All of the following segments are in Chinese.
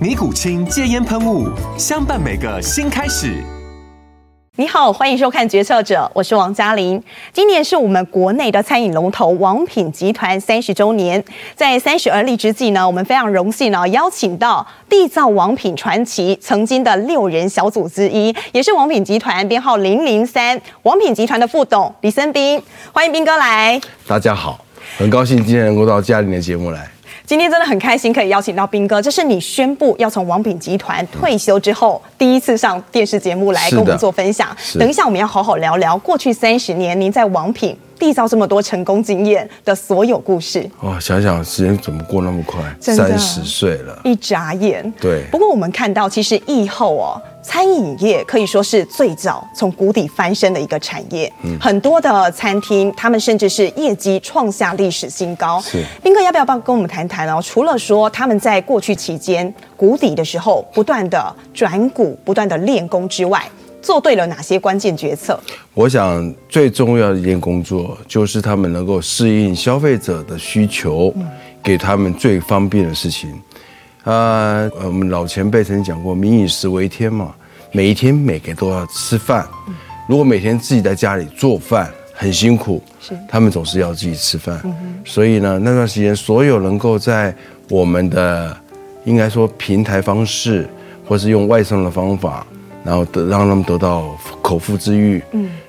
尼古清戒烟喷雾，相伴每个新开始。你好，欢迎收看《决策者》，我是王嘉玲。今年是我们国内的餐饮龙头王品集团30周年，在30而立之际呢，我们非常荣幸呢邀请到缔造王品传奇曾经的6人小组之一，也是王品集团编号003，王品集团的副董李森彬，欢迎彬哥来。大家好，很高兴今天能够到嘉玲的节目来。今天真的很开心可以邀请到彬哥，这是你宣布要从王品集团退休之后第一次上电视节目来跟我们做分享。等一下我们要好好聊聊过去30年您在王品缔造这么多成功经验的所有故事。哦，想想时间怎么过那么快，30岁了，一眨眼。对。不过我们看到，其实疫后哦，餐饮业可以说是最早从谷底翻身的一个产业。很多的餐厅，他们甚至是业绩创下历史新高。是。彬哥，要不要跟我们谈谈哦？除了说他们在过去期间谷底的时候不断的转股、不断的练功之外，做对了哪些关键决策？我想最重要的一件工作就是他们能够适应消费者的需求，给他们最方便的事情。我们老前辈曾经讲过，民以食为天嘛，每一天每个都要吃饭。如果每天自己在家里做饭很辛苦，他们总是要自己吃饭。所以呢，那段时间所有能够在我们的应该说平台方式，或是用外送的方法，然后让他们得到口腹之欲。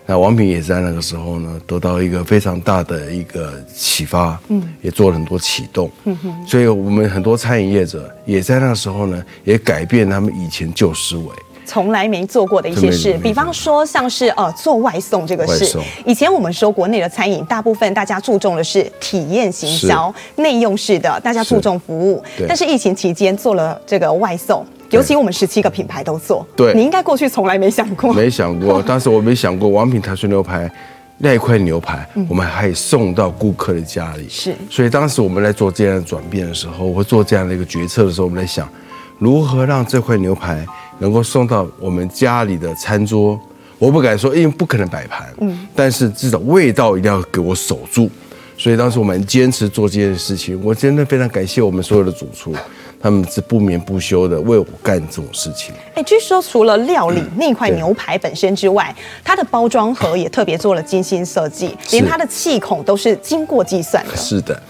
那王品也在那个时候呢，得到一个非常大的一个启发。也做了很多启动。所以我们很多餐饮业者也在那个时候呢，也改变他们以前旧思维，从来没做过的一些事，比方说像是做外送这个事。以前我们说国内的餐饮大部分大家注重的是体验行销，内用式的，大家注重服务。但是疫情期间做了这个外送，尤其我们17个品牌都做。对，你应该过去从来没想过。没想过，当时我没想过王品台水牛排那一块牛排，我们还送到顾客的家里。是，所以当时我们在做这样的转变的时候，或做这样的一个决策的时候，我们在想如何让这块牛排能够送到我们家里的餐桌。我不敢说因为不可能摆盘，但是至少味道一定要给我守住。所以当时我们坚持做这件事情，我真的非常感谢我们所有的主厨，他们是不眠不休的为我干这种事情。据说除了料理那块牛排本身之外，它的包装盒也特别做了精心设计，连它的气孔都是经过计算的。是的，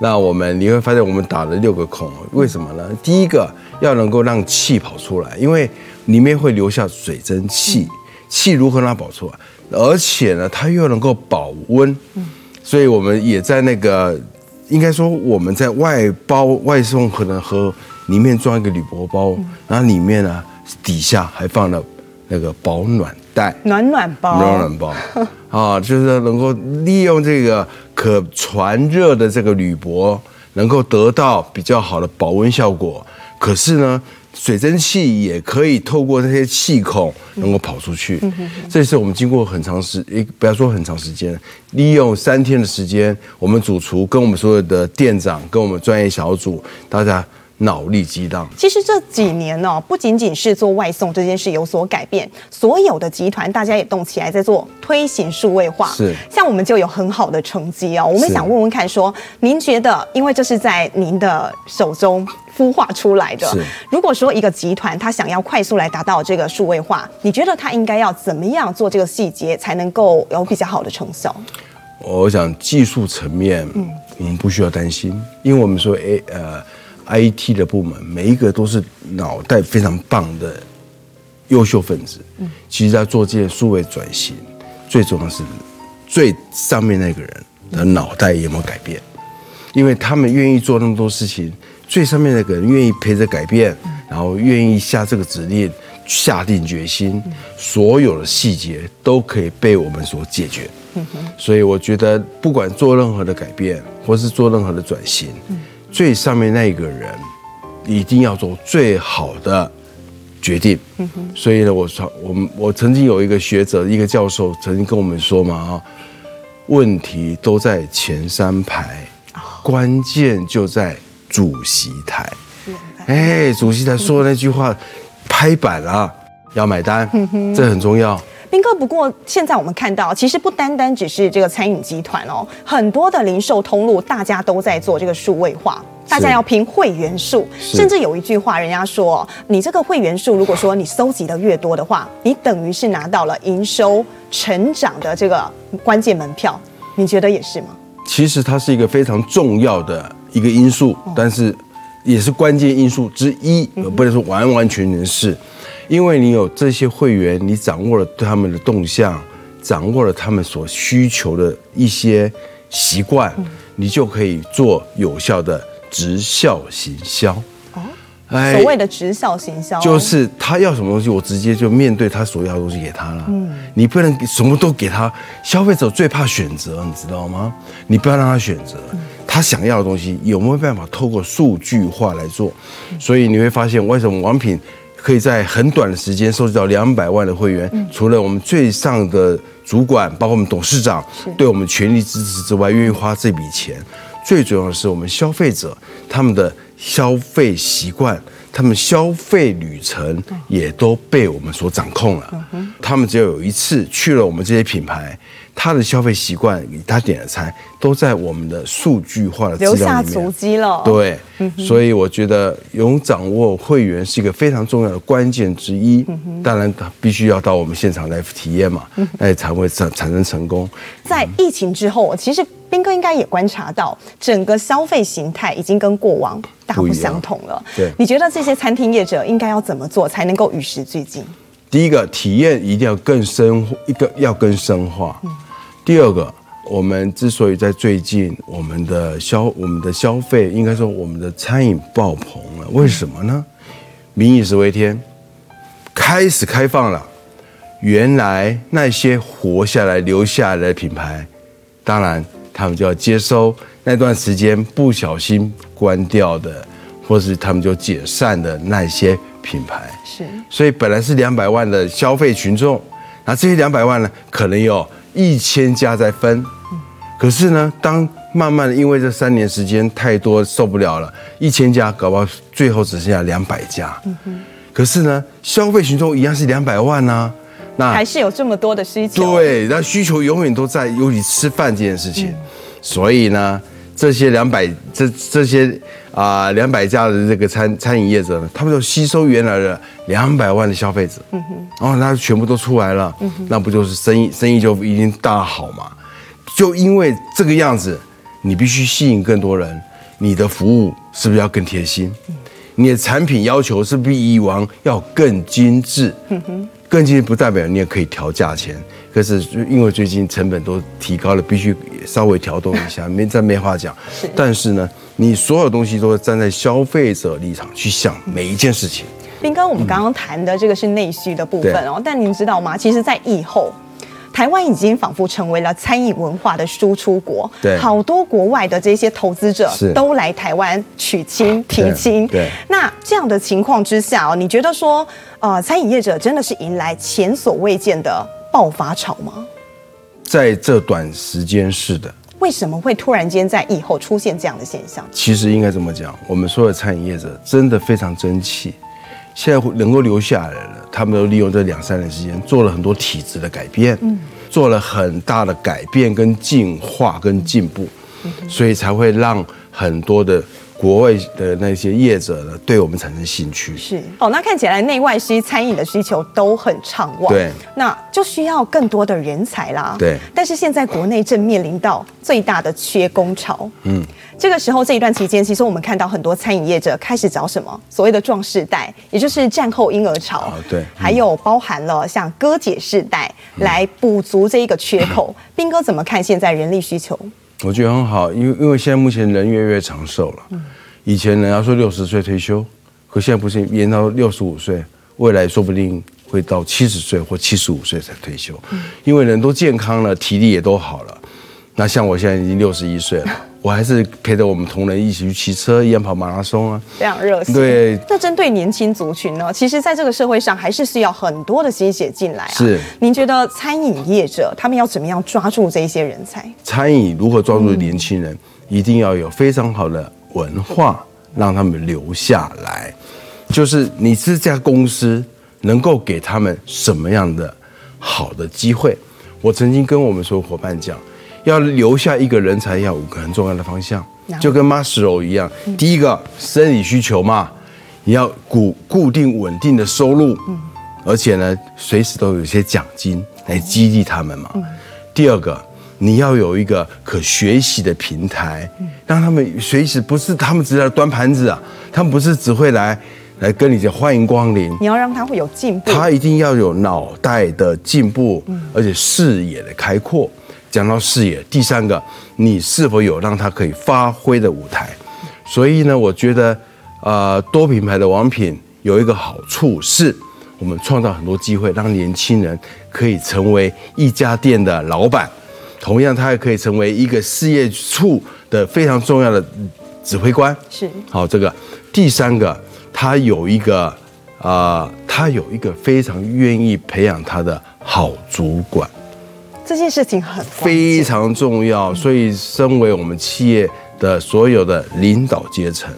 那我们你会发现我们打了6个孔，为什么呢？第一个要能够让气跑出来，因为里面会留下水蒸气，气如何让它跑出来？而且呢，它又能够保温。所以我们也在那个，应该说我们在外包外送可能和里面装一个铝箔包，然后里面呢底下还放了那个保暖袋、暖暖包啊，就是能够利用这个可传热的这个铝箔，能够得到比较好的保温效果。可是呢，水蒸气也可以透过这些气孔能够跑出去。这是我们经过很长时，不要说很长时间，利用3天的时间，我们主厨跟我们所有的店长跟我们专业小组，大家脑力激荡。其实这几年呢，不仅仅是做外送这件事有所改变，所有的集团大家也动起来在做推行数位化。是，像我们就有很好的成绩哦。我们想问问看说，您觉得，因为这是在您的手中孵化出来的，如果说一个集团它想要快速来达到这个数位化，你觉得它应该要怎么样做这个细节才能够有比较好的成效？我想技术层面，我们不需要担心，因为我们说IT 的部门每一个都是脑袋非常棒的优秀分子，其实在做这些数位转型，最重要是最上面那个人的脑袋有没有改变，因为他们愿意做那么多事情，最上面那个人愿意陪着改变，然后愿意下这个指令，下定决心，所有的细节都可以被我们所解决。所以我觉得不管做任何的改变或是做任何的转型，最上面那个人一定要做最好的决定。所以呢，我曾经有一个学者，一个教授曾经跟我们说嘛，问题都在前三排，关键就在主席台。哎，主席台说的那句话，拍板啊，要买单，这很重要。彬哥，不过现在我们看到，其实不单单只是这个餐饮集团哦，很多的零售通路大家都在做这个数位化。大家要拼会员数，甚至有一句话人家说，你这个会员数如果说你搜集的越多的话，你等于是拿到了营收成长的这个关键门票，你觉得也是吗？其实它是一个非常重要的一个因素，但是也是关键因素之一，不能说完完全全是，因为你有这些会员，你掌握了对他们的动向，掌握了他们所需求的一些习惯，你就可以做有效的直销行销。所谓的直销行销，就是他要什么东西，我直接就面对他所要的东西给他了。你不能什么都给他，消费者最怕选择，你知道吗？你不要让他选择，他想要的东西有没有办法透过数据化来做？所以你会发现，为什么王品可以在很短的时间收集到200万的会员？除了我们最上的主管，包括我们董事长对我们全力支持之外，愿意花这笔钱。最重要的是，我们消费者他们的消费习惯、他们消费旅程也都被我们所掌控了。他们只要有一次去了我们这些品牌，他的消费习惯、他点的餐，都在我们的数据化的资料里面留下足迹了。对，所以我觉得有掌握会员是一个非常重要的关键之一。当然，必须要到我们现场来体验嘛，那才会产生成功。在疫情之后，其实彬哥应该也观察到，整个消费形态已经跟过往大不相同了。对，你觉得这些餐厅业者应该要怎么做才能够与时俱进？第一个，体验一定要更深化。第二个，我们之所以在最近我们的消费，应该说我们的餐饮爆棚了，为什么呢？民以食为天，开始开放了，原来那些活下来、留下来的品牌，当然他们就要接收那段时间不小心关掉的，或是他们就解散的那些品牌。是，所以本来是200万的消费群众，那这些200万呢，可能有1000家在分。可是呢，当慢慢的因为这3年时间太多受不了了，1000家搞不好最后只剩下200家。可是呢，消费群众一样是200万啊。那还是有这么多的需求，对，那需求永远都在，尤其吃饭这件事情。所以呢，这些200家的这个餐饮业者呢，他们就吸收原来的200万的消费者，然后他全部都出来了，那不就是生意就一定大好嘛？就因为这个样子，你必须吸引更多人，你的服务是不是要更贴心？你的产品要求是比以往要更精致。更进一步代表你也可以调价钱，可是因为最近成本都提高了，必须稍微调动一下，没话讲。但是呢，你所有东西都站在消费者立场去想每一件事情。彬哥，我们刚刚谈的这个是内需的部分哦，但您知道吗？其实，在疫后，台湾已经仿佛成为了餐饮文化的输出国，好多国外的这些投资者都来台湾娶亲、提亲。那这样的情况之下，你觉得说，餐饮业者真的是迎来前所未见的爆发潮吗？在这短时间是的。为什么会突然间在疫后出现这样的现象？其实应该这么讲，我们所有餐饮业者真的非常争气，现在能够留下来了，他们都利用这2-3年时间做了很多体制的改变，做了很大的改变跟进化跟进步，所以才会让很多的国外的那些业者呢，对我们产生兴趣。是哦，那看起来内外需餐饮的需求都很畅旺，对，那就需要更多的人才啦。对，但是现在国内正面临到最大的缺工潮。嗯，这个时候这一段期间，其实我们看到很多餐饮业者开始找什么所谓的壮世代，也就是战后婴儿潮，哦，对，还有包含了像哥姐世代来补足这一个缺口。彬哥怎么看现在人力需求？我觉得很好，因为现在目前人越来越长寿了。以前人家说60岁退休，可现在不是延到65岁，未来说不定会到70岁或75岁才退休。因为人都健康了，体力也都好了。那像我现在已经61岁了，我还是陪着我们同仁一起去骑车，一样跑马拉松啊，非常热心。对，那针对年轻族群呢，其实在这个社会上还是需要很多的新血进来啊。是，您觉得餐饮业者他们要怎么样抓住这些人才？餐饮如何抓住年轻人，一定要有非常好的文化，让他们留下来。就是你这家公司能够给他们什么样的好的机会？我曾经跟我们所有伙伴讲，要留下一个人才，要5个很重要的方向，就跟 Maslow 一样。第一个，生理需求嘛，你要固定稳定的收入，而且呢，随时都有一些奖金来激励他们嘛。第二个，你要有一个可学习的平台，让他们随时不是他们只来端盘子啊，他们不是只会来跟你讲欢迎光临，你要让他会有进步，他一定要有脑袋的进步，而且视野的开阔。讲到视野，第三个，你是否有让他可以发挥的舞台？所以呢，我觉得，多品牌的王品有一个好处是，我们创造很多机会，让年轻人可以成为一家店的老板，同样他也可以成为一个事业处的非常重要的指挥官。是，好，这个第三个，他有一个非常愿意培养他的好主管。这件事情很非常重要，所以身为我们企业的所有的领导阶层，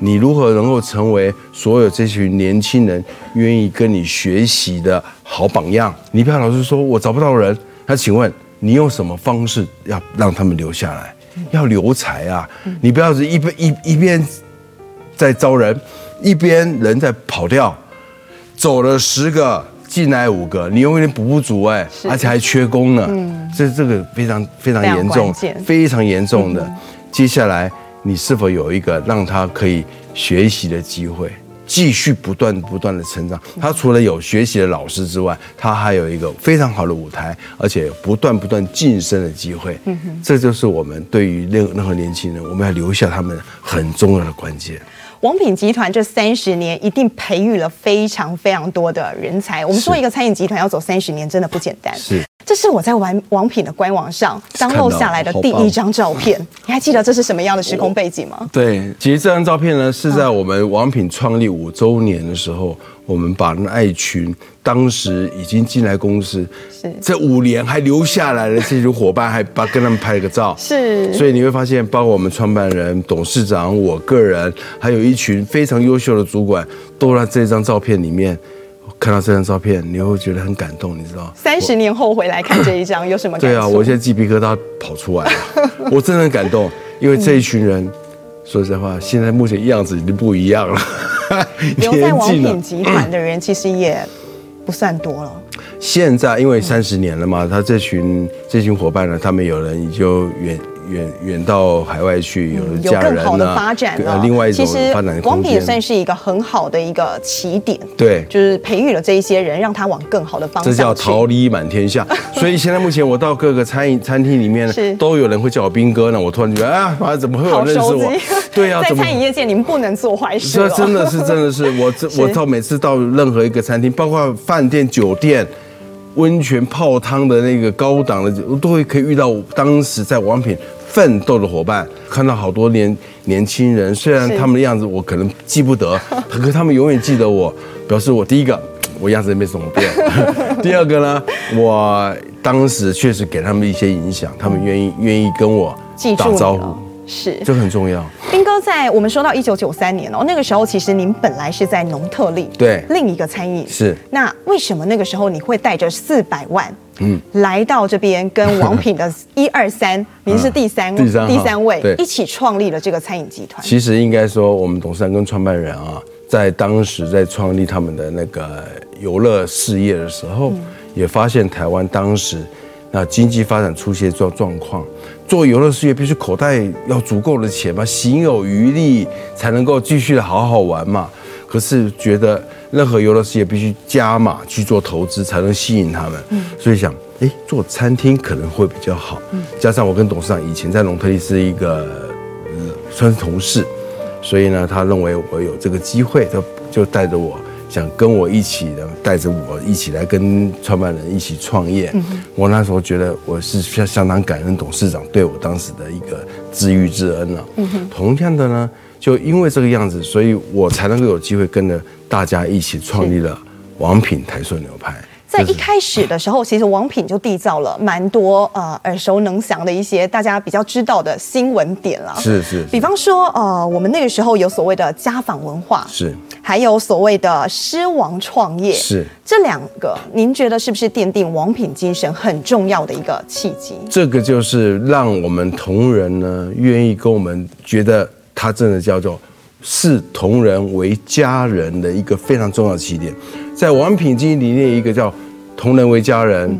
你如何能够成为所有这群年轻人愿意跟你学习的好榜样？你不要老是说我找不到人，那请问你用什么方式要让他们留下来？要留才啊！你不要是一边在招人，一边人在跑掉，走了10个。进来5个，你永远补不足哎，而且还缺工呢。这个非常非常严重，非常严重的。接下来你是否有一个让他可以学习的机会，继续不断的成长？他除了有学习的老师之外，他还有一个非常好的舞台，而且不断晋升的机会。这就是我们对于任何年轻人，我们要留下他们很重要的关键。王品集团这30年一定培育了非常非常多的人才。我们说一个餐饮集团要走30年，真的不简单。是，这是我在王品的官网上登录下来的第一张照片。你还记得这是什么样的时空背景吗？对，其实这张照片呢，是在我们王品创立5周年的时候，我们把那一群当时已经进来公司，这5年还留下来的这群伙伴，还跟他们拍了个照。是，所以你会发现，包括我们创办人、董事长、我个人，还有一群非常优秀的主管，都在这张照片里面。看到这张照片，你会觉得很感动，你知道？30年后回来看这一张，有什么感受？对啊，我现在鸡皮疙瘩跑出来了，我真的很感动，因为这一群人，说实在话，现在目前样子已经不一样了。留在王品集团的人其实也不算多了。现在因为30年了嘛，他这群伙伴呢，他们有人就远到海外去，有人家人啊，有更好的发展了。另外一种发展的空间，其实王品也算是一个很好的一个起点。对，就是培育了这一些人，让他往更好的方向去。这叫桃李满天下。所以现在目前我到各个餐厅里面呢，都有人会叫我彬哥呢。我突然觉得啊，怎么会有人认识我？对啊，在餐饮业界，你们不能做坏事了。这真的是我到每次到任何一个餐厅，包括饭店、酒店、温泉泡汤的那个高档的，我都会可以遇到当时在王品奋斗的伙伴，看到好多年轻人，虽然他们的样子我可能记不得，可是他们永远记得我，表示我第一个我样子没怎么变，第二个呢，我当时确实给他们一些影响，他们愿意跟我打招呼。是，这个很重要。彬哥，在我们说到1993年哦，那个时候其实您本来是在农特利，对，另一个餐饮是。那为什么那个时候你会带着400万，来到这边跟王品的123，您是第三位，一起创立了这个餐饮集团。其实应该说，我们董事长跟创办人啊，在当时在创立他们的那个游乐事业的时候，也发现台湾当时。那经济发展出现状况，做游乐事业必须口袋要足够的钱嘛，行有余力才能够继续的好玩嘛。可是觉得任何游乐事业必须加码去做投资才能吸引他们，所以想，做餐厅可能会比较好。加上我跟董事长以前在农特利是一个算是同事，所以呢，他认为我有这个机会，就带着我。想跟我一起的，带着我一起来跟创办人一起创业。我那时候觉得我是相当感恩董事长对我当时的一个知遇之恩了。同样的呢，就因为这个样子，所以我才能够有机会跟着大家一起创立了王品台顺牛排。在一开始的时候，其实王品就缔造了蛮多耳熟能详的一些大家比较知道的新闻点啦。是。比方说我们那个时候有所谓的家访文化，是，还有所谓的狮王创业，是，这两个，您觉得是不是奠定王品精神很重要的一个契机？这个就是让我们同仁呢愿意跟我们觉得他真的叫做视同仁为家人的一个非常重要的起点。在王品经营理念，一个叫同仁为家人，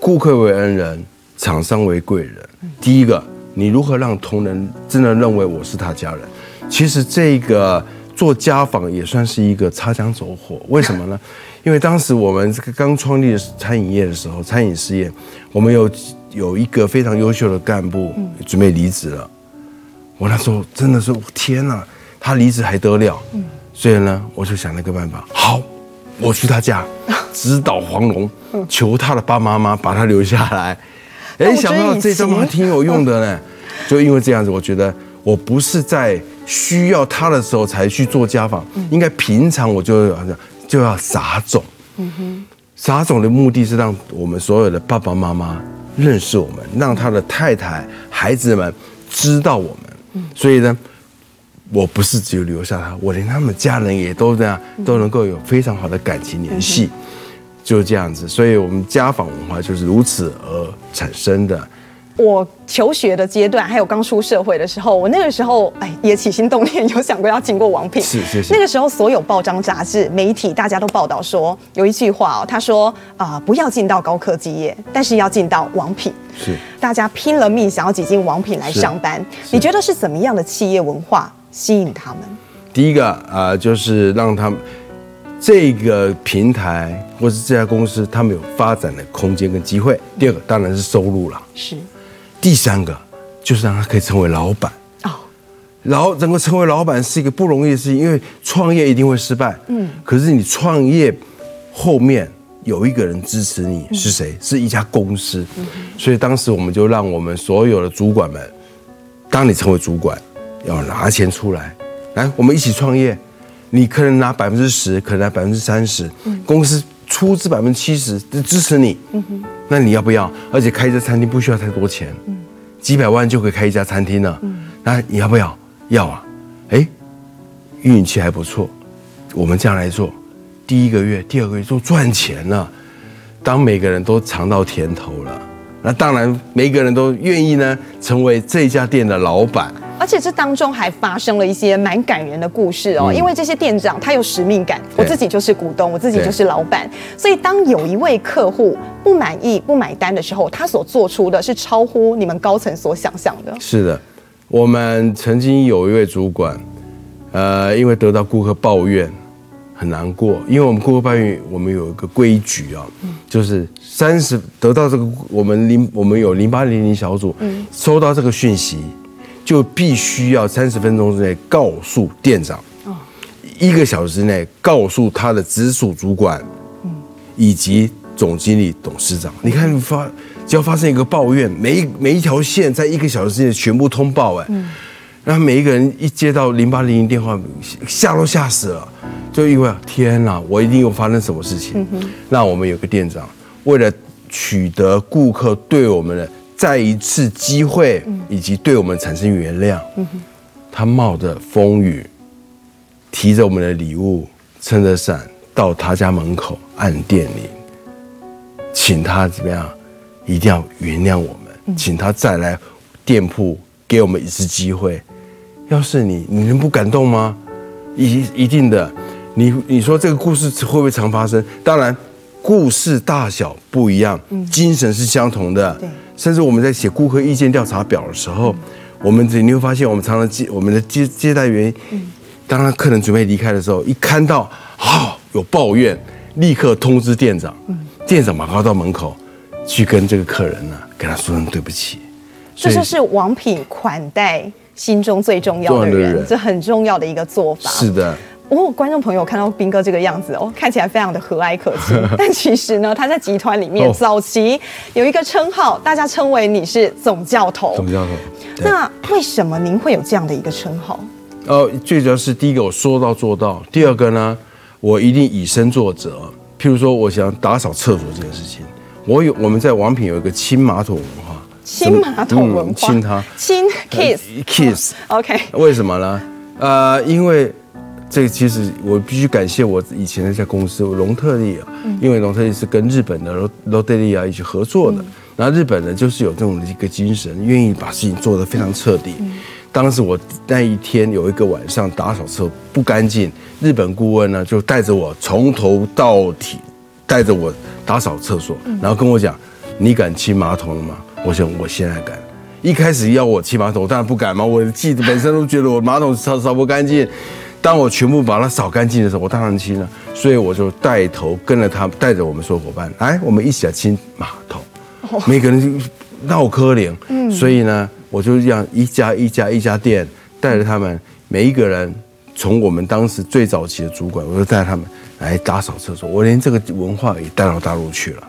顾客为恩人，厂商为贵人。第一个，你如何让同仁真的认为我是他家人？其实这个做家访也算是一个擦枪走火，为什么呢？因为当时我们刚创立餐饮业的时候，餐饮事业，我们有一个非常优秀的干部准备离职了。我那时候真的是天哪，他离职还得了？所以呢，我就想了个办法，好。我去他家，直捣黄龙，求他的爸妈妈把他留下来。想到这招还挺有用的呢。就因为这样子，我觉得我不是在需要他的时候才去做家访，应该平常我就要撒种。撒种的目的是让我们所有的爸爸妈妈认识我们，让他的太太、孩子们知道我们。所以呢。我不是只有留下他，我连他们家人也都这样，都能够有非常好的感情联系，就这样子。所以我们家访文化就是如此而产生的。我求学的阶段，还有刚出社会的时候，我那个时候也起心动念有想过要经过王品。是。那个时候所有报章杂志、媒体大家都报道说，有一句话他说不要进到高科技业，但是要进到王品。是。大家拼了命想要挤进王品来上班，你觉得是怎么样的企业文化？吸引他们，第一个就是让他们这个平台或是这家公司，他们有发展的空间跟机会。第二个当然是收入啦，是。第三个就是让他可以成为老板能够成为老板是一个不容易的事情，因为创业一定会失败。可是你创业后面有一个人支持你，是谁？是一家公司。所以当时我们就让我们所有的主管们，当你成为主管。要拿钱出来，来，我们一起创业。你可能拿10%，可能拿30%，公司出资70%支持你。那你要不要？而且开一家餐厅不需要太多钱，几百万就可以开一家餐厅了。那你要不要？要啊！运气还不错，我们这样来做，第一个月、第二个月就赚钱了。当每个人都尝到甜头了，那当然每个人都愿意呢，成为这家店的老板。而且这当中还发生了一些蛮感人的故事哦，因为这些店长他有使命感，我自己就是股东，我自己就是老板，所以当有一位客户不满意不买单的时候，他所做出的是超乎你们高层所想象的。是的，我们曾经有一位主管，因为得到顾客抱怨很难过，因为我们顾客抱怨，我们有一个规矩啊，就是得到这个我们有0800小组，收到这个讯息。就必须要30分钟之内告诉店长，1个小时内告诉他的直属主管，以及总经理、董事长。你看，只要发生一个抱怨，每一条线在1个小时之内全部通报。那每一个人一接到0800电话，吓都吓死了，就因为天哪，我一定有发生什么事情。那我们有个店长，为了取得顾客对我们的再一次机会以及对我们产生原谅。他冒着风雨，提着我们的礼物，撑着伞到他家门口按电铃，请他怎么样，一定要原谅我们，请他再来店铺给我们一次机会。要是你，你能不感动吗？一定的。你说这个故事会不会常发生？当然，故事大小不一样，精神是相同的。甚至我们在写顾客意见调查表的时候，你会发现，我们常常我们的接待员，当他客人准备离开的时候，一看到有抱怨，立刻通知店长，店长马上到门口去跟这个客人呢，跟他说声对不起。这就是王品款待心中最重要的人，这很重要的一个做法。是的。哦，观众朋友看到彬哥这个样子哦，看起来非常的和蔼可亲，但其实呢，他在集团里面早期有一个称号，大家称为你是总教头。总教头。那为什么您会有这样的一个称号？最主要是第一个我说到做到，第二个呢，我一定以身作则。譬如说，我想打扫厕所这件事情，我们在王品有一个清马桶文化。清马桶文化。亲他。亲 kiss。OK。为什么呢？因为。这个其实我必须感谢我以前那家公司龙特利啊，因为龙特利是跟日本的 Lotteria 一起合作的，然后日本人就是有这种一个精神，愿意把事情做得非常彻底。当时我那一天有一个晚上打扫车不干净，日本顾问呢就带着我从头到尾带着我打扫厕所，然后跟我讲：“你敢清马桶了吗？”我想我现在敢。一开始要我清马桶，我当然不敢嘛，我自己本身都觉得我马桶扫不干净。当我全部把它扫干净的时候，我当然清了，所以我就带头跟了他，带着我们所有伙伴来，我们一起来清马桶。每个人闹可怜，所以呢，我就这样一家店带着他们，每一个人从我们当时最早期的主管，我就带他们来打扫厕所。我连这个文化也带到大陆去了，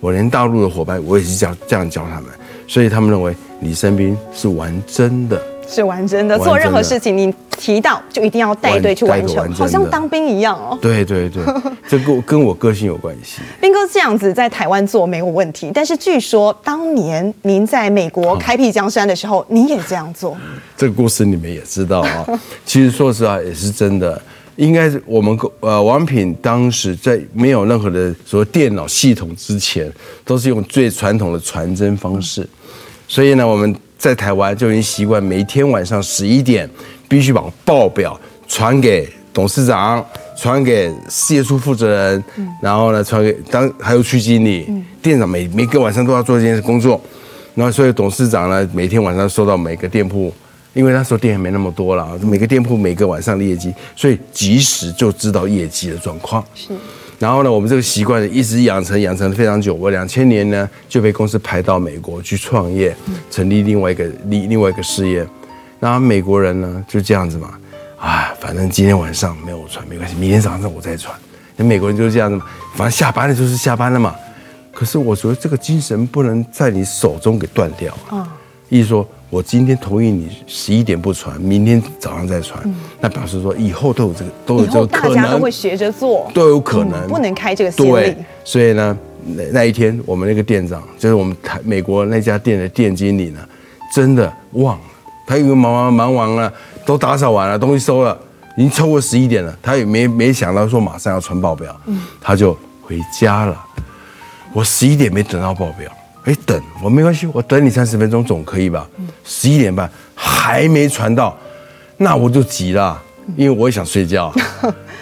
我连大陆的伙伴我也是这样教他们，所以他们认为李生彬是玩真的。是完整的，做任何事情你提到就一定要带队去完成，好像当兵一样哦。对对对，这跟我个性有关系。彬哥这样子在台湾做没有问题，但是据说当年您在美国开辟江山的时候，您也这样做。这个故事你们也知道啊，其实说实话也是真的。应该是我们王品当时在没有任何的所谓电脑系统之前，都是用最传统的传真方式，所以呢我们。在台湾就已经习惯每天晚上11点必须把报表传给董事长，传给事业处负责人，然后呢传给还有区经理、店长，每个晚上都要做这件工作。然后所以董事长呢每天晚上收到每个店铺，因为那时候店还没那么多了，每个店铺每个晚上的业绩，所以及时就知道业绩的状况。是。然后呢，我们这个习惯一直养成非常久。我2000年呢就被公司派到美国去创业，成立另外一个事业。那美国人呢就这样子嘛，反正今天晚上没有传没关系，明天早上我再传。那美国人就是这样子嘛，反正下班了就是下班了嘛。可是我觉得这个精神不能在你手中给断掉啊。意思说我今天同意你11点不传，明天早上再传，那表示说以后都有这个，可能以后大家都会学着做，都有可能，不能开这个先例。对，所以呢，那一天我们那个店长，就是我们美国那家店的店经理呢，真的忘了，他因为忙完了，都打扫完了，东西收了，已经超过11点了，他也没想到说马上要传报表，他就回家了。我11点没等到报表。等我没关系，我等你30分钟总可以吧？11点半还没传到，那我就急了，因为我也想睡觉。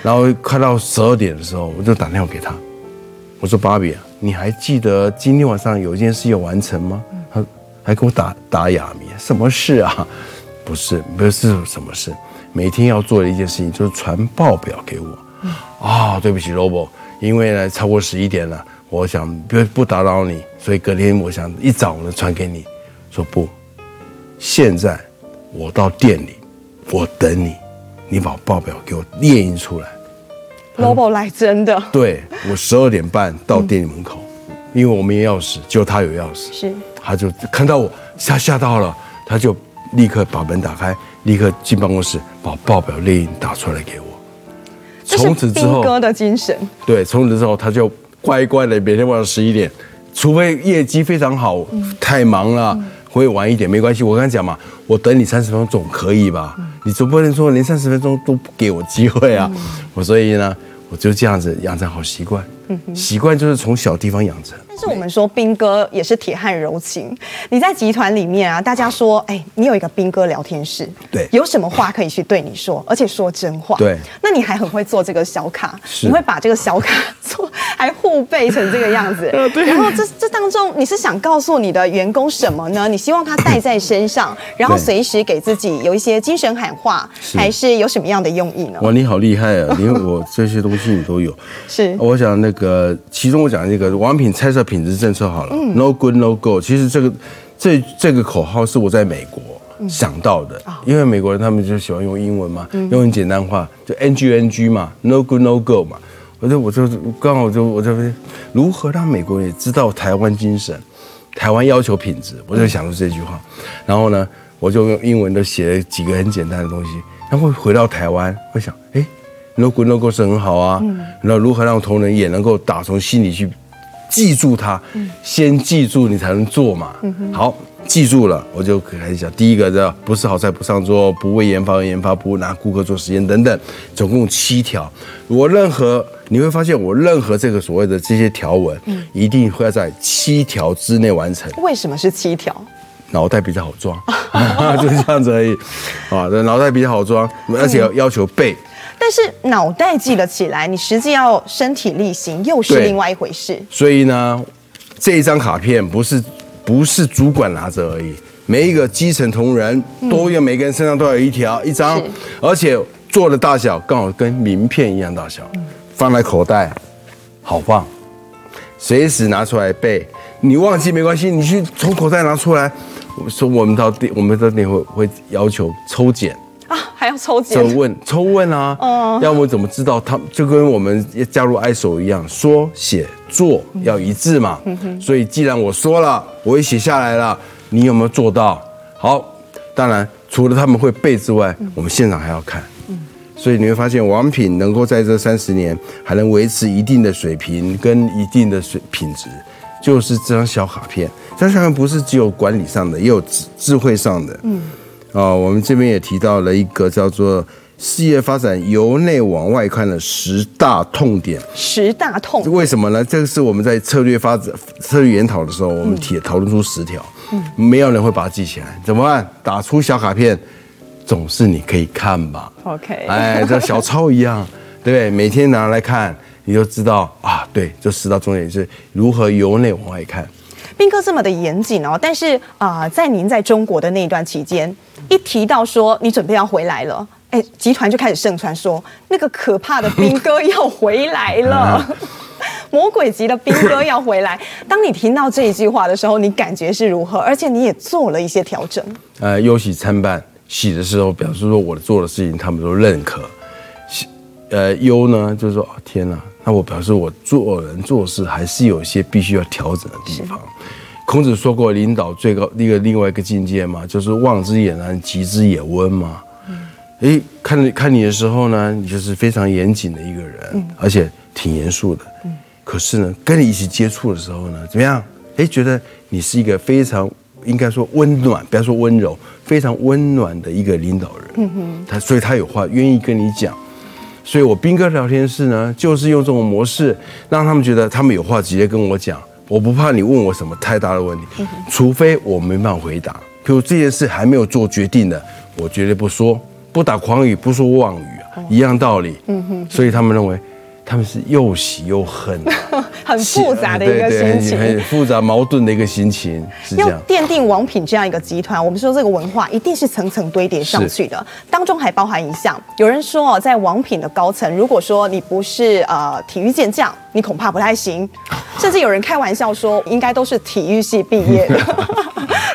然后快到12点的时候，我就打电话给他，我说：“芭比，你还记得今天晚上有一件事要完成吗？”他还给我打哑谜，什么事啊？不是什么事，每天要做的一件事情就是传报表给我。对不起 ，Robo， 因为呢超过11点了。我想不打扰你，所以隔天我想一早我能传给你。说不，现在我到店里，我等你，你把报表给我列印出来。Lobo 来真的？对，我12点半到店里门口，因为我没钥匙，只有他有钥匙。是，他就看到我吓到了，他就立刻把门打开，立刻进办公室把报表列印打出来给我。从此之后，彬哥的精神。对，从此之后他就。乖乖的，每天晚上11点除非业绩非常好，太忙了，会晚一点没关系。我刚才讲嘛，我等你30分钟总可以吧？你总不能说连30分钟都不给我机会啊！我所以呢，我就这样子养成好习惯。习惯就是从小地方养成。但是我们说兵哥也是铁汉柔情，你在集团里面啊，大家说，哎，你有一个兵哥聊天室，对，有什么话可以去对你说，而且说真话。对，那你还很会做这个小卡，你会把这个小卡做，还互背成这个样子。对。然后这当中，你是想告诉你的员工什么呢？你希望他带在身上，然后随时给自己有一些精神喊话，还是有什么样的用意呢？哇，你好厉害啊！因为我这些东西你都有。是。我想那个。其中我讲这个王品菜色品质政策好了 ，No good no go。其实这个口号是我在美国想到的，因为美国人他们就喜欢用英文嘛，用很简单化，就 NG 嘛 ，No good no go 嘛。我就刚好我就如何让美国人也知道台湾精神，台湾要求品质，我就想出这句话。然后呢，我就用英文都写了几个很简单的东西，然后回到台湾会想，哎。No good no go 是很好啊，那如何让同仁也能够打从心里去记住它？先记住你才能做嘛。好，记住了，我就开始讲第一个叫不是好菜不上桌，不为研发而研发，不拿顾客做实验等等，总共7条。我任何你会发现我任何这个所谓的这些条文，一定会要在7条之内完成。为什么是7条？脑袋比较好装，就是这样子而已啊。脑袋比较好装，而且要求背。但是脑袋记得起来，你实际要身体力行，又是另外一回事。所以呢，这一张卡片不是主管拿着而已，每一个基层同仁都要，每个人身上都有一张，而且做的大小刚好跟名片一样大小，放在口袋，好棒，随时拿出来背。你忘记没关系，你去从口袋拿出来。说我们到店会要求抽检。还要抽检？抽问啊！要么怎么知道？他就跟我们加入 ISO 一样，说写做要一致嘛。所以既然我说了，我也写下来了，你有没有做到？好，当然除了他们会背之外，我们现场还要看。所以你会发现，王品能够在这30年还能维持一定的水平跟一定的品质，就是这张小卡片。这张卡片不是只有管理上的，也有智慧上的。我们这边也提到了一个叫做事业发展由内往外看的10大痛点。10大痛点为什么呢？这个是我们在策略研讨的时候，我们讨论出10条，没有人会把它记起来，怎么办？打出小卡片，总是你可以看吧。OK， 哎，这小抄一样，对不对？每天拿来看，你就知道啊，对，这10大重点是如何由内往外看。兵哥这么的严谨哦，但是在您在中国的那一段期间，一提到说你准备要回来了，哎，集团就开始盛传说那个可怕的兵哥要回来了，魔鬼级的兵哥要回来。当你听到这一句话的时候，你感觉是如何？而且你也做了一些调整。忧喜参半，喜的时候表示说我做的事情他们都认可，忧呢就是说天哪。那我表示我做人做事还是有些必须要调整的地方。孔子说过，领导最高另外一个境界嘛，就是望之也难，及之也温嘛。哎，看你的时候呢，你就是非常严谨的一个人，而且挺严肃的。可是呢，跟你一起接触的时候呢，怎么样？哎，觉得你是一个非常应该说温暖，不要说温柔，非常温暖的一个领导人。所以他有话愿意跟你讲。所以我兵哥聊天室呢，就是用这种模式，让他们觉得他们有话直接跟我讲，我不怕你问我什么太大的问题，除非我没办法回答。比如这件事还没有做决定的，我绝对不说，不打诳语，不说妄语啊，一样道理。所以他们认为他们是又喜又恨，很复杂的一个心情，很复杂矛盾的一个心情，是这样。要奠定王品这样一个集团，我们说这个文化一定是层层堆叠上去的，当中还包含一项。有人说在王品的高层，如果说你不是体育健将，你恐怕不太行。甚至有人开玩笑说，应该都是体育系毕业的。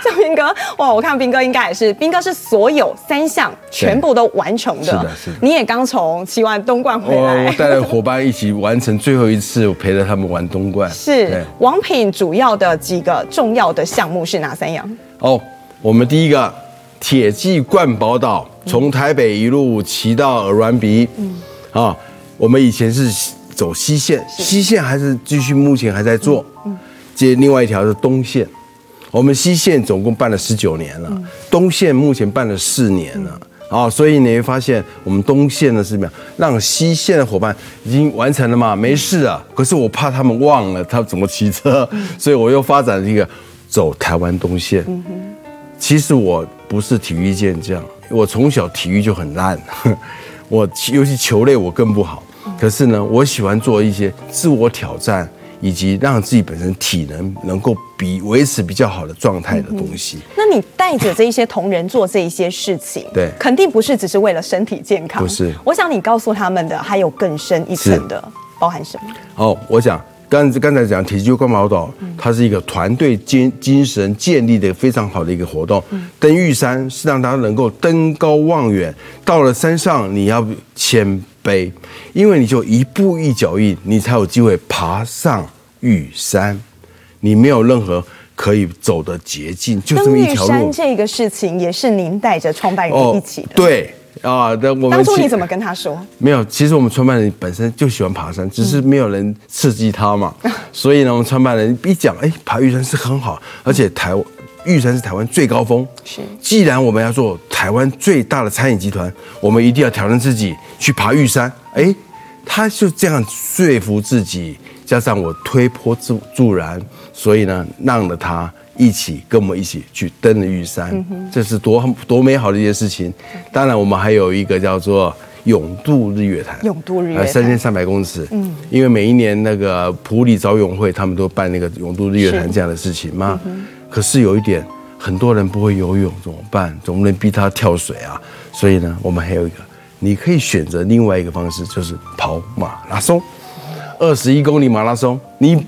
像兵哥，哇，我看兵哥应该也是，兵哥是所有3项全部都完成的。是的。你也刚从骑完东冠回来，我带了伙伴一起完成最后一次，我陪着他们玩东冠。是。王品主要的几个重要的项目是哪3样？我们第一个铁骑冠宝岛，从台北一路骑到鹅銮鼻。我们以前是走西线，西线还是继续，目前还在做。接另外一条是东线，我们西线总共办了19年了，东线目前办了4年了。啊，所以你会发现我们东线的是让西线的伙伴已经完成了嘛，没事啊。可是我怕他们忘了他怎么骑车，所以我又发展了一个走台湾东线。其实我不是体育健将，我从小体育就很烂，我尤其球类我更不好。可是呢，我喜欢做一些自我挑战，以及让自己本身体能能够维持比较好的状态的东西。那你带着这一些同仁做这一些事情，对，肯定不是只是为了身体健康，不是。我想你告诉他们的还有更深一层的，包含什么？哦，我想刚才讲铁球关宝岛，它是一个团队精神建立的非常好的一个活动。登玉山是让他能够登高望远，到了山上你要谦卑，因为你就一步一脚印，你才有机会爬上玉山，你没有任何可以走的捷径，就这么一条路。登玉山这个事情也是您带着创办人一起的，对。啊，当初你怎么跟他说？没有，其实我们创办人本身就喜欢爬山，只是没有人刺激他嘛。所以呢，我们创办人一讲，哎，爬玉山是很好，而且玉山是台湾最高峰。是，既然我们要做台湾最大的餐饮集团，我们一定要挑战自己去爬玉山。哎，他就这样说服自己，加上我推波助澜，所以呢，让了他。一起跟我们一起去登了玉山，这是多美好的一件事情。当然，我们还有一个叫做泳渡日月潭，泳渡日月潭3300公尺。因为每一年那个埔里早泳会，他们都办那个泳渡日月潭这样的事情嘛。可是有一点，很多人不会游泳怎么办？总不能逼他跳水啊。所以呢，我们还有一个，你可以选择另外一个方式，就是跑马拉松，21公里马拉松。你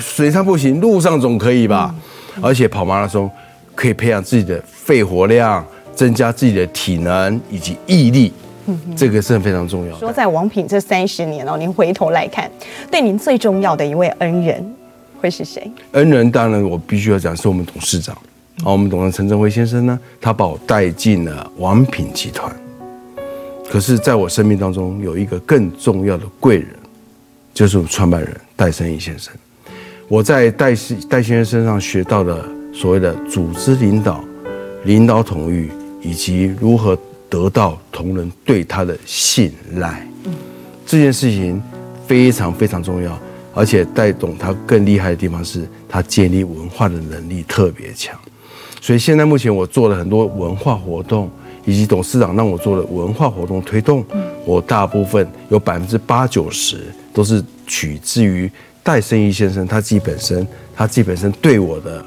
水上不行，路上总可以吧？而且跑马拉松可以培养自己的肺活量，增加自己的体能以及毅力，这个是非常重要的。说在王品这30年哦，您回头来看，对您最重要的一位恩人会是谁？恩人当然我必须要讲是我们董事长啊，我们董事长陈振辉先生呢，他把我带进了王品集团。可是，在我生命当中有一个更重要的贵人，就是我们创办人戴胜义先生。我在戴先生身上学到的所谓的组织领导、领导统御，以及如何得到同仁对他的信赖，这件事情非常非常重要。而且戴董他更厉害的地方是他建立文化的能力特别强，所以现在目前我做了很多文化活动，以及董事长让我做的文化活动推动，我大部分有80-90%都是取自于。戴胜义先生他自己本身对我的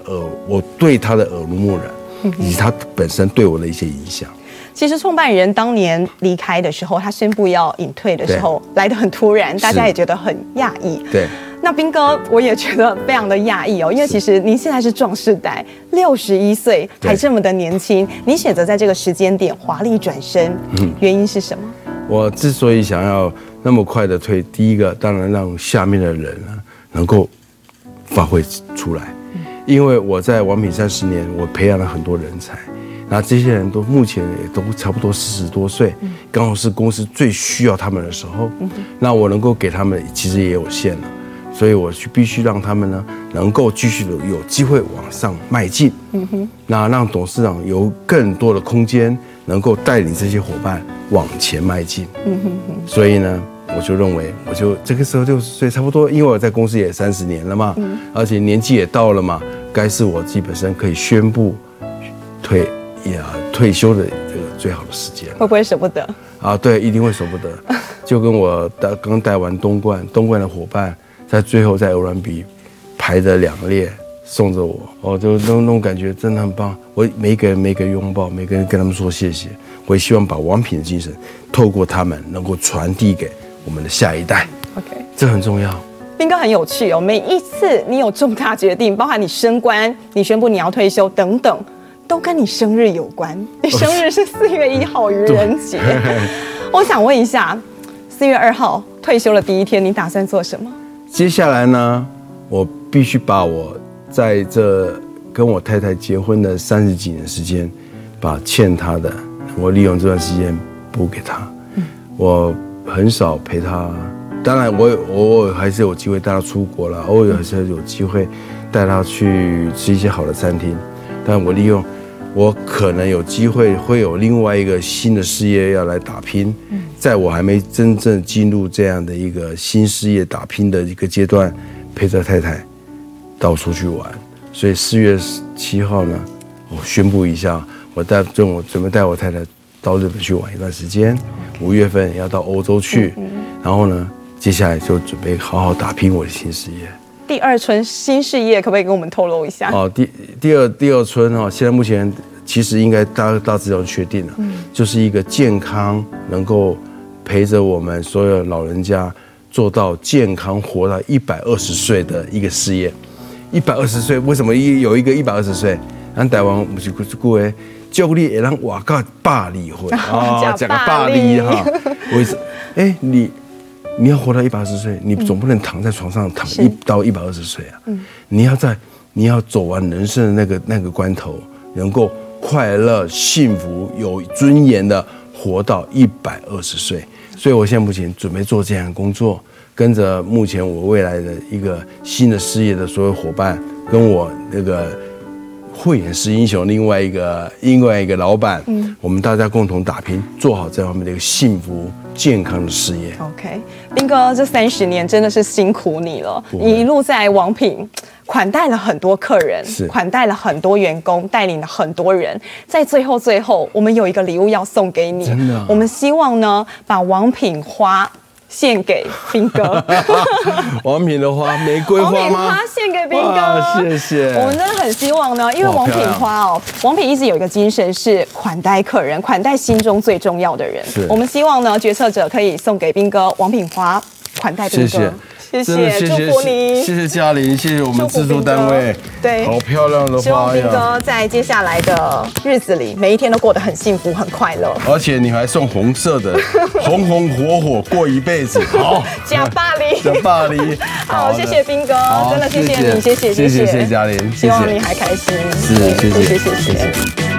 我对他的耳濡目染，以及他本身对我的一些影响。其实创办人当年离开的时候，他宣布要隐退的时候，来得很突然，大家也觉得很讶异。对，那彬哥我也觉得非常的讶异哦，因为其实您现在是壮世代，61岁还这么的年轻，您选择在这个时间点华丽转身，原因是什么？我之所以想要那么快的退，第一个当然让下面的人啊。能够发挥出来，因为我在王品30年，我培养了很多人才，那这些人都目前也都差不多40多岁，刚好是公司最需要他们的时候，那我能够给他们其实也有限了，所以我必须让他们呢能够继续的有机会往上迈进，那让董事长有更多的空间能够带领这些伙伴往前迈进，所以呢。我就认为，我就这个时候60岁差不多，因为我在公司也30年了嘛，而且年纪也到了嘛，该是我自己本身可以宣布退休的最好的时间。会不会舍不得？啊，对，一定会舍不得。就跟我刚带完东莞的伙伴，在最后在欧銮比排着2列送着我，哦，就那种感觉真的很棒。我每个拥抱，每个人跟他们说谢谢。我也希望把王品的精神，透过他们能够传递给。我们的下一代 ，OK， 这很重要。彬哥很有趣哦，每一次你有重大决定，包含你升官、你宣布你要退休等等，都跟你生日有关。你生日是4月1号愚人节，我想问一下，4月2号退休的第一天，你打算做什么？接下来呢，我必须把我在这跟我太太结婚的30几年时间，把欠她的，我利用这段时间补给她。我。很少陪他，当然我偶尔还是有机会带他出国了，偶尔还是有机会带他去吃一些好的餐厅，但我利用我可能有机会会有另外一个新的事业要来打拼，在我还没真正进入这样的一个新事业打拼的一个阶段，陪着太太到处去玩。所以4月7号呢，我宣布一下，我准备带我太太到日本去玩一段时间，5月份要到欧洲去，然后呢，接下来就准备好好打拼我的新事业。第二春新事业可不可以跟我们透露一下？哦，第二春哈，现在目前其实应该大致要确定了，就是一个健康能够陪着我们所有老人家做到健康活到120岁的一个事业。120岁为什么有一个120岁？咱台湾不是古诶，照理会让外国100岁啊，讲个100岁哈，为什？哎，你要活到120岁，你总不能躺在床上躺1到120岁啊！你要走完人生的那个关头，能够快乐、幸福、有尊严的活到120岁。所以我现在目前准备做这样的工作，跟着目前我未来的一个新的事业的所有伙伴，跟我那个慧眼识英雄另外一个老板，我们大家共同打拼，做好这方面的一个幸福健康的事业。OK， 彬哥这30年真的是辛苦你了，你一路在王品款待了很多客人，款待了很多员工，带领了很多人。在最后，我们有一个礼物要送给你，真的啊，我们希望呢把王品花献给彬哥。王品的花，玫瑰花吗？王品花献给彬哥，谢谢。我们真的很希望呢，因为王品花哦，王品一直有一个精神是款待客人，款待心中最重要的人。我们希望呢，决策者可以送给彬哥王品花，款待彬哥。谢谢，祝福你，谢谢嘉玲，谢谢我们制作单位，对，好漂亮的花呀！希望彬哥在接下来的日子里，每一天都过得很幸福、很快乐。而且你还送红色的，红红火火过一辈子。好，假巴黎。好，谢谢彬哥，真的谢谢你，谢谢嘉玲，希望你还开心。是，谢谢。